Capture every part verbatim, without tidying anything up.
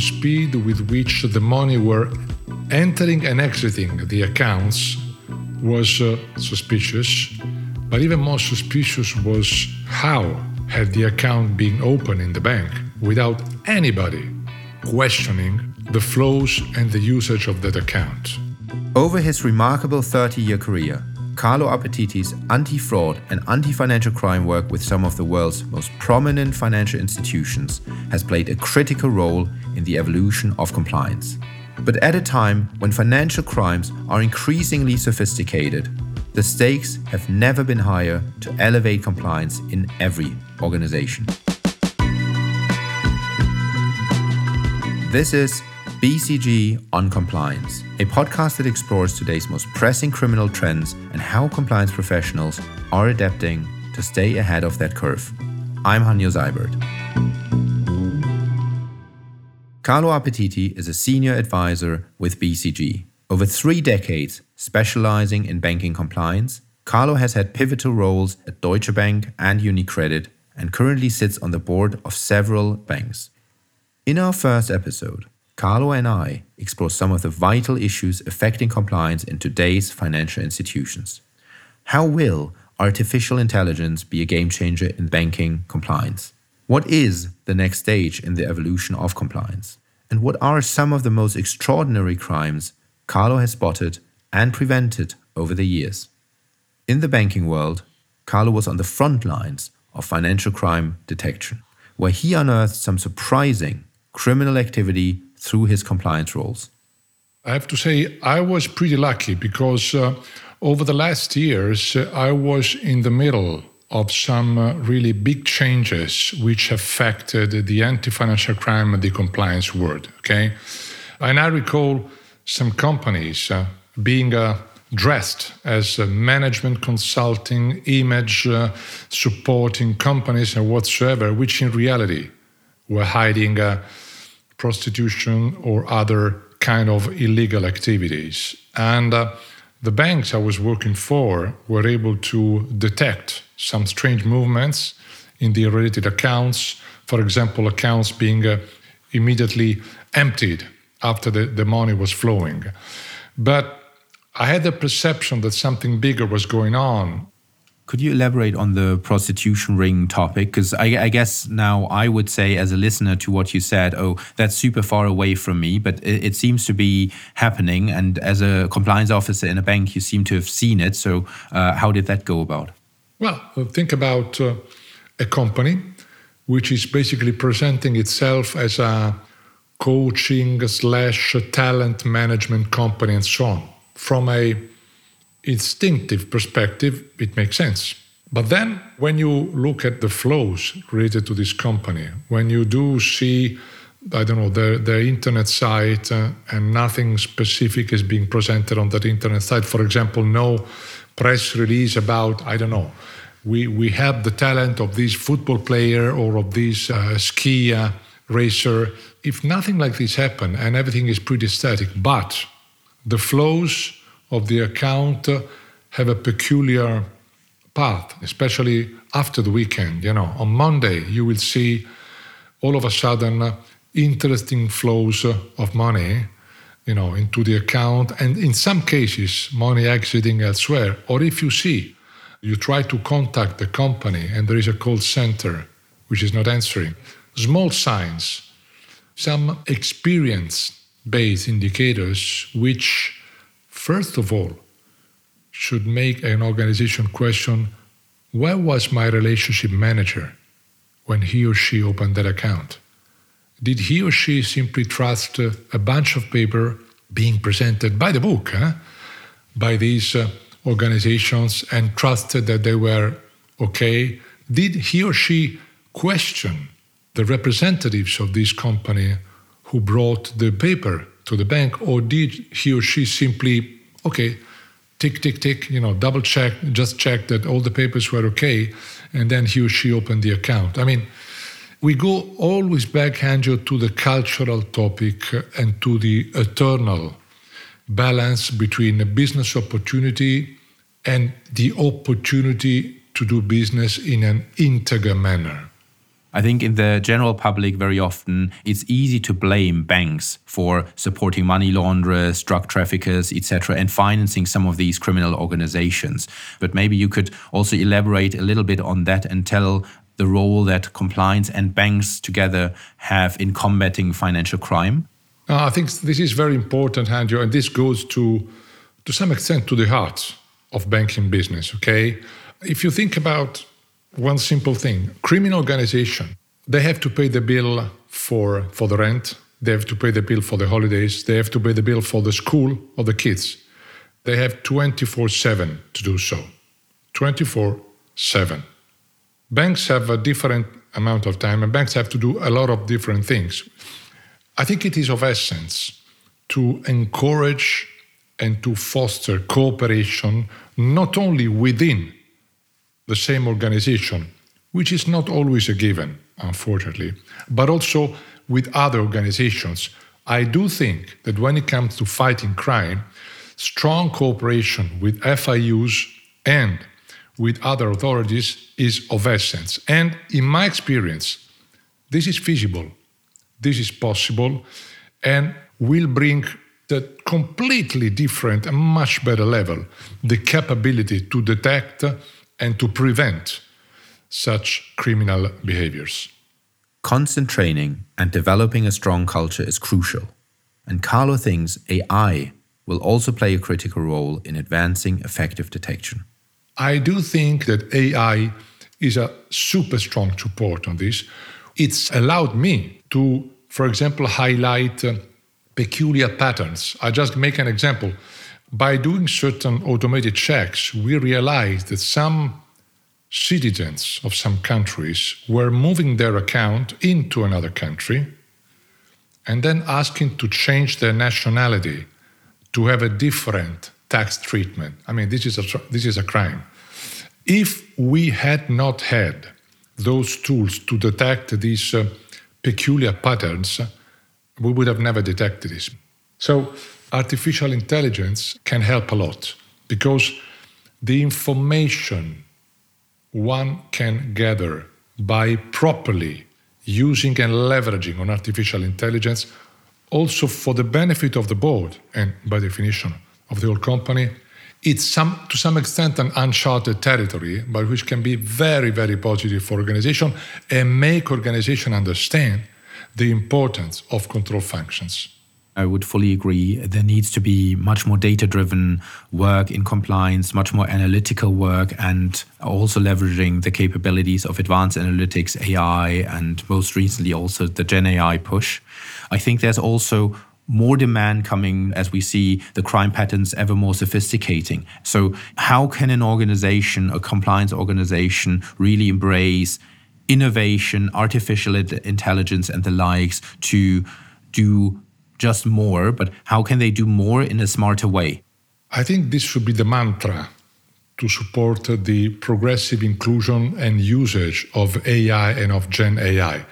the speed with which the money were entering and exiting the accounts was uh, suspicious, but even more suspicious was how had the account been opened in the bank without anybody questioning the flows and the usage of that account. Over his remarkable thirty-year career, Carlo Appetiti's anti-fraud and anti-financial crime work with some of the world's most prominent financial institutions has played a critical role in the evolution of compliance. But at a time when financial crimes are increasingly sophisticated, the stakes have never been higher to elevate compliance in every organization. This is B C G on Compliance, a podcast that explores today's most pressing criminal trends and how compliance professionals are adapting to stay ahead of that curve. I'm Hanjo Seibert. Carlo Appetiti is a senior advisor with B C G. Over three decades specializing in banking compliance, Carlo has had pivotal roles at Deutsche Bank and UniCredit and currently sits on the board of several banks. In our first episode, Carlo and I explore some of the vital issues affecting compliance in today's financial institutions. How will artificial intelligence be a game changer in banking compliance? What is the next stage in the evolution of compliance? And what are some of the most extraordinary crimes Carlo has spotted and prevented over the years? In the banking world, Carlo was on the front lines of financial crime detection, where he unearthed some surprising criminal activity through his compliance roles. I have to say, I was pretty lucky because uh, over the last years, uh, I was in the middle of some uh, really big changes which affected the anti-financial crime and the compliance world, okay? And I recall some companies uh, being uh, dressed as uh, management consulting, image uh, supporting companies and whatsoever, which in reality were hiding uh, prostitution or other kind of illegal activities. And uh, the banks I was working for were able to detect some strange movements in the related accounts, for example, accounts being uh, immediately emptied after the, the money was flowing. But I had the perception that something bigger was going on. Could you elaborate on the prostitution ring topic? Because I, I guess now I would say as a listener to what you said, oh, that's super far away from me, but it, it seems to be happening. And as a compliance officer in a bank, you seem to have seen it. So uh, how did that go about? Well, think about uh, a company which is basically presenting itself as a coaching slash talent management company and so on. From a instinctive perspective, it makes sense. But then when you look at the flows related to this company, when you do see, I don't know, their, their internet site uh, and nothing specific is being presented on that internet site, for example, no press release about, I don't know, we, we have the talent of this football player or of this uh, ski uh, racer. If nothing like this happens and everything is pretty static, but the flows of the account have a peculiar path, especially after the weekend. You know, on Monday, you will see all of a sudden interesting flows of money, you know, into the account, and in some cases, money exiting elsewhere. Or if you see, you try to contact the company and there is a call center which is not answering. Small signs, some experience-based indicators which, first of all, should make an organization question, where was my relationship manager when he or she opened that account? Did he or she simply trust a bunch of paper being presented by the book, huh? by these uh, organizations and trusted that they were okay? Did he or she question the representatives of this company who brought the paper to the bank, or did he or she simply, okay, tick, tick, tick, you know, double check, just check that all the papers were okay, and then he or she opened the account? I mean, we go always back, Hanjo, to the cultural topic and to the eternal balance between a business opportunity and the opportunity to do business in an integer manner. I think in the general public, very often, it's easy to blame banks for supporting money launderers, drug traffickers, et cetera, and financing some of these criminal organizations. But maybe you could also elaborate a little bit on that and tell the role that compliance and banks together have in combating financial crime. Uh, I think this is very important, Hanjo, and this goes to, to some extent to the heart of banking business, okay? If you think about one simple thing, criminal organization, they have to pay the bill for, for the rent, they have to pay the bill for the holidays, they have to pay the bill for the school of the kids. They have twenty-four seven to do so, twenty-four seven. Banks have a different amount of time and banks have to do a lot of different things. I think it is of essence to encourage and to foster cooperation not only within the same organization, which is not always a given, unfortunately, but also with other organizations. I do think that when it comes to fighting crime, strong cooperation with F I Us and with other authorities is of essence. And in my experience, this is feasible, this is possible, and will bring a completely different and much better level, the capability to detect and to prevent such criminal behaviors. Constant training and developing a strong culture is crucial. And Carlo thinks A I will also play a critical role in advancing effective detection. I do think that A I is a super strong support on this. It's allowed me to, for example, highlight uh, peculiar patterns. I just make an example. By doing certain automated checks, we realized that some citizens of some countries were moving their account into another country and then asking to change their nationality to have a different tax treatment. I mean, this is a, this is a crime. If we had not had those tools to detect these uh, peculiar patterns, we would have never detected this. So, artificial intelligence can help a lot because the information one can gather by properly using and leveraging on artificial intelligence also for the benefit of the board and by definition of the whole company, it's some, to some extent an uncharted territory, but which can be very, very positive for organization and make organization understand the importance of control functions. I would fully agree. There needs to be much more data-driven work in compliance, much more analytical work, and also leveraging the capabilities of advanced analytics, A I, and most recently also the Gen A I push. I think there's also more demand coming as we see the crime patterns ever more sophisticating. So how can an organization, a compliance organization, really embrace innovation, artificial intelligence, and the likes to do just more, but how can they do more in a smarter way? I think this should be the mantra to support the progressive inclusion and usage of A I and of Gen A I.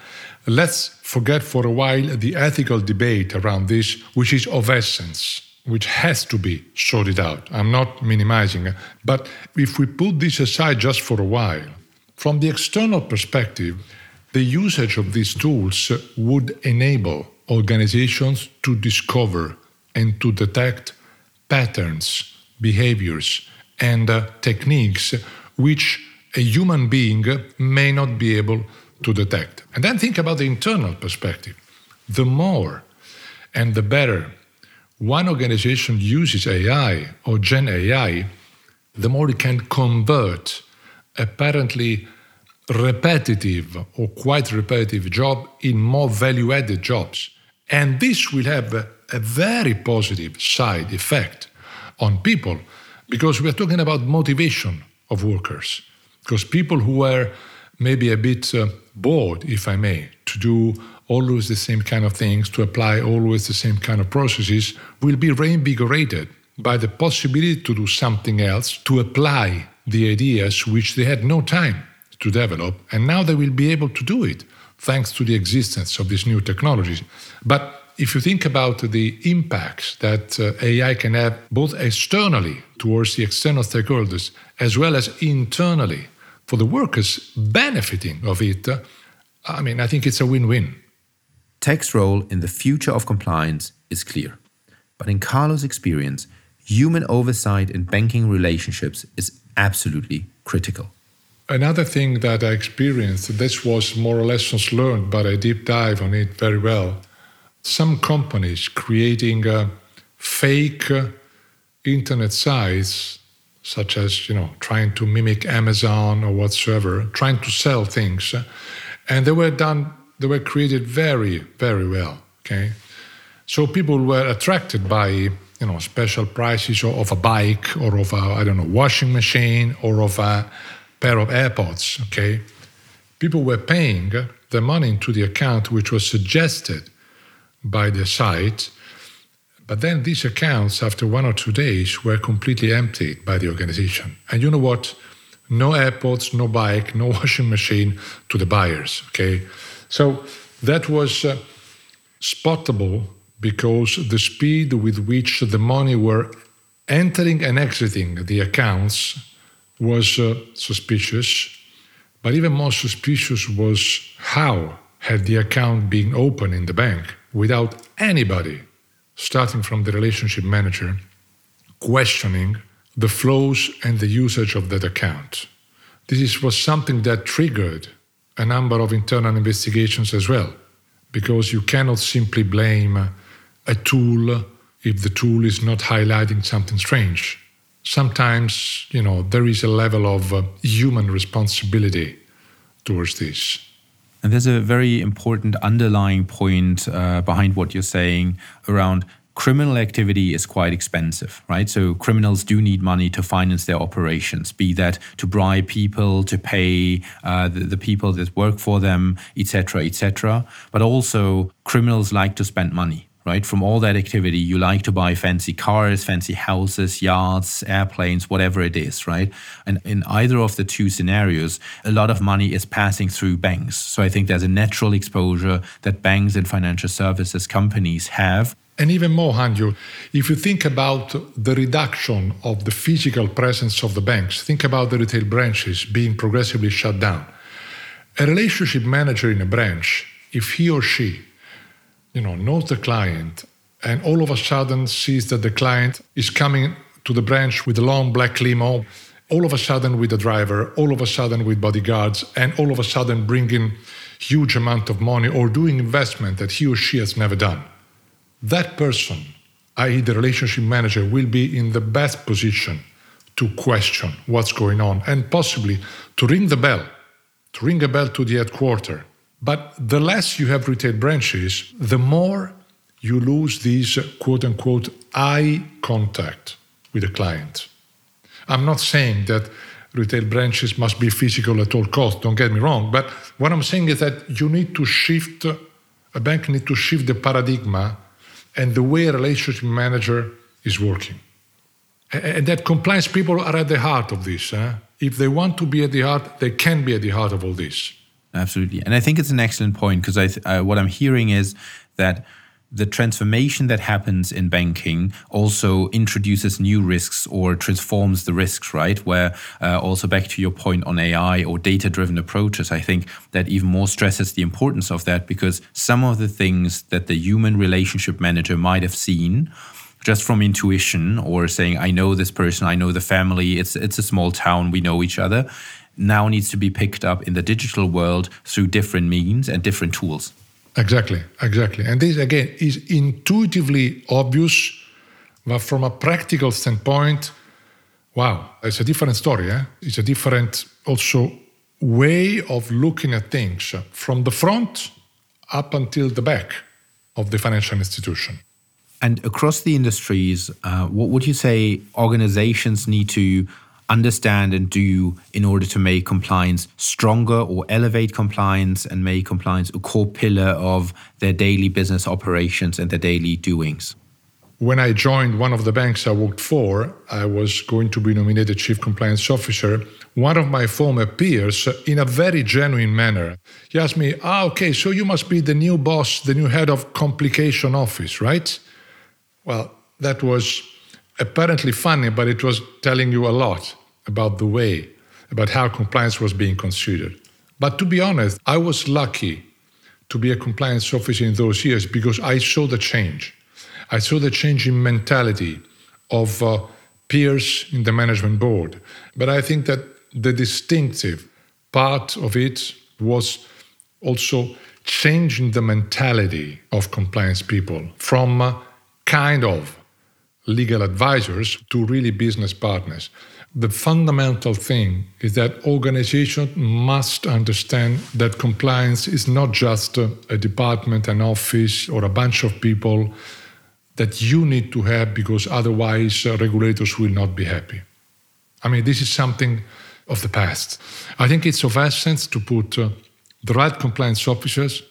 Let's forget for a while the ethical debate around this, which is of essence, which has to be sorted out. I'm not minimizing it, but if we put this aside just for a while, from the external perspective, the usage of these tools would enable organizations to discover and to detect patterns, behaviors, and uh, techniques which a human being may not be able to detect. And then think about the internal perspective. The more and the better one organization uses A I or Gen A I, the more it can convert apparently repetitive or quite repetitive job in more value-added jobs. And this will have a very positive side effect on people because we are talking about motivation of workers. Because people who are maybe a bit uh, bored, if I may, to do always the same kind of things, to apply always the same kind of processes, will be reinvigorated by the possibility to do something else, to apply the ideas which they had no time to develop, and now they will be able to do it thanks to the existence of these new technologies. But if you think about the impacts that uh, A I can have both externally towards the external stakeholders as well as internally for the workers benefiting of it, uh, I mean, I think it's a win-win. Tech's role in the future of compliance is clear. But in Carlo's experience, human oversight in banking relationships is absolutely critical. Another thing that I experienced, this was more lessons learned, but I deep dive on it very well. Some companies creating uh, fake uh, internet sites, such as, you know, trying to mimic Amazon or whatsoever, trying to sell things. And they were done, they were created very, very well, okay? So people were attracted by, you know, special prices of a bike or of a, I don't know, washing machine or of a pair of AirPods, okay? People were paying the money into the account which was suggested by the site, but then these accounts, after one or two days, were completely emptied by the organization. And you know what? No AirPods, no bike, no washing machine to the buyers, okay? So that was uh, spottable because the speed with which the money were entering and exiting the accounts was uh, suspicious, but even more suspicious was how had the account been opened in the bank without anybody, starting from the relationship manager, questioning the flows and the usage of that account. This was something that triggered a number of internal investigations as well, because you cannot simply blame a tool if the tool is not highlighting something strange. Sometimes, you know, there is a level of uh, human responsibility towards this. And there's a very important underlying point uh, behind what you're saying around criminal activity is quite expensive, right? So criminals do need money to finance their operations, be that to bribe people, to pay uh, the, the people that work for them, et cetera, et cetera. But also criminals like to spend money. Right? From all that activity, you like to buy fancy cars, fancy houses, yachts, airplanes, whatever it is, right? And in either of the two scenarios, a lot of money is passing through banks. So I think there's a natural exposure that banks and financial services companies have. And even more, Hanjo, if you think about the reduction of the physical presence of the banks, think about the retail branches being progressively shut down. A relationship manager in a branch, if he or she you know, knows the client and all of a sudden sees that the client is coming to the branch with a long black limo, all of a sudden with a driver, all of a sudden with bodyguards, and all of a sudden bringing huge amount of money or doing investment that he or she has never done. That person, that is the relationship manager, will be in the best position to question what's going on and possibly to ring the bell, to ring a bell to the headquarters. But the less you have retail branches, the more you lose these quote-unquote eye contact with the client. I'm not saying that retail branches must be physical at all costs, don't get me wrong, but what I'm saying is that you need to shift, a bank needs to shift the paradigm and the way a relationship manager is working. And that compliance people are at the heart of this. Eh? If they want to be at the heart, they can be at the heart of all this. Absolutely. And I think it's an excellent point because I th- uh, what I'm hearing is that the transformation that happens in banking also introduces new risks or transforms the risks, right? Where uh, also back to your point on A I or data-driven approaches, I think that even more stresses the importance of that because some of the things that the human relationship manager might have seen just from intuition or saying, I know this person, I know the family, it's it's a small town, we know each other, now needs to be picked up in the digital world through different means and different tools. Exactly, exactly. And this, again, is intuitively obvious, but from a practical standpoint, wow, it's a different story. Eh? It's a different also way of looking at things from the front up until the back of the financial institution. And across the industries, uh, what would you say organizations need to understand and do in order to make compliance stronger or elevate compliance and make compliance a core pillar of their daily business operations and their daily doings? When I joined one of the banks I worked for, I was going to be nominated Chief Compliance Officer. One of my former peers, in a very genuine manner, he asked me, ah, okay, so you must be the new boss, the new head of Complication Office, right? Well, that was apparently funny, but it was telling you a lot about the way, about how compliance was being considered. But to be honest, I was lucky to be a compliance officer in those years because I saw the change. I saw the change in mentality of uh, peers in the management board. But I think that the distinctive part of it was also changing the mentality of compliance people from uh, kind of legal advisors to really business partners. The fundamental thing is that organizations must understand that compliance is not just a, a department, an office, or a bunch of people that you need to have because otherwise uh, regulators will not be happy. I mean, this is something of the past. I think it's of essence to put uh, the right compliance officers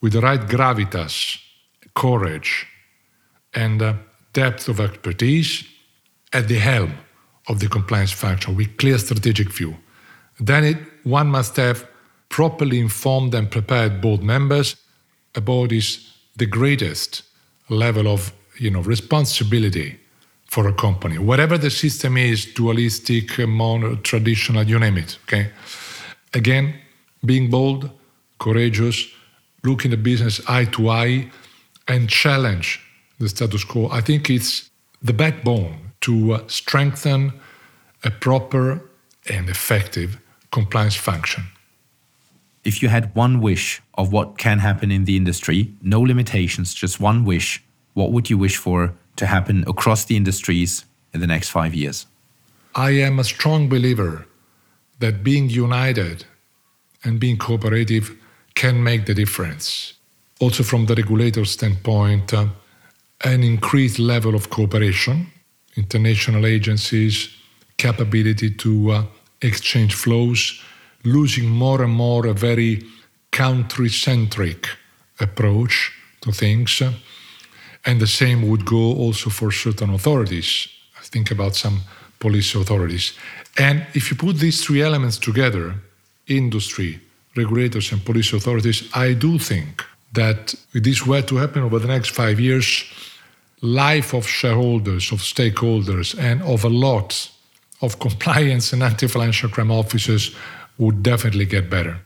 with the right gravitas, courage, and uh, depth of expertise at the helm of the compliance function with clear strategic view. Then it, one must have properly informed and prepared board members about this, the greatest level of you know, responsibility for a company, whatever the system is, dualistic, mono, traditional, you name it, okay? Again, being bold, courageous, looking at business eye to eye and challenge the status quo. I think it's the backbone to strengthen a proper and effective compliance function. If you had one wish of what can happen in the industry, no limitations, just one wish, what would you wish for to happen across the industries in the next five years? I am a strong believer that being united and being cooperative can make the difference. Also from the regulator standpoint, uh, an increased level of cooperation, international agencies, capability to uh, exchange flows, losing more and more a very country-centric approach to things. And the same would go also for certain authorities. I think about some police authorities. And if you put these three elements together, industry, regulators, and police authorities, I do think that if this were to happen over the next five years, life of shareholders, of stakeholders, and of a lot of compliance and anti-financial crime officers would definitely get better.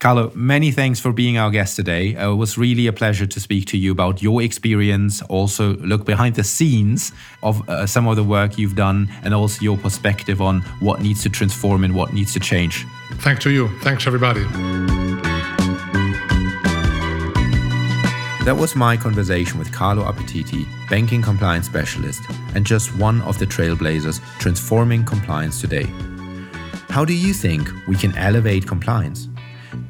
Carlo, many thanks for being our guest today. Uh, it was really a pleasure to speak to you about your experience, also look behind the scenes of uh, some of the work you've done, and also your perspective on what needs to transform and what needs to change. Thanks to you. Thanks, everybody. That was my conversation with Carlo Appetiti, banking compliance specialist, and just one of the trailblazers transforming compliance today. How do you think we can elevate compliance?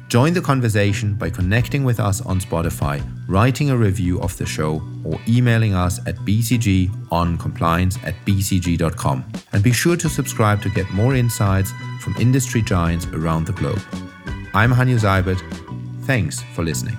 Join the conversation by connecting with us on Spotify, writing a review of the show, or emailing us at b c g on compliance at b c g dot com. And be sure to subscribe to get more insights from industry giants around the globe. I'm Hanjo Seibert. Thanks for listening.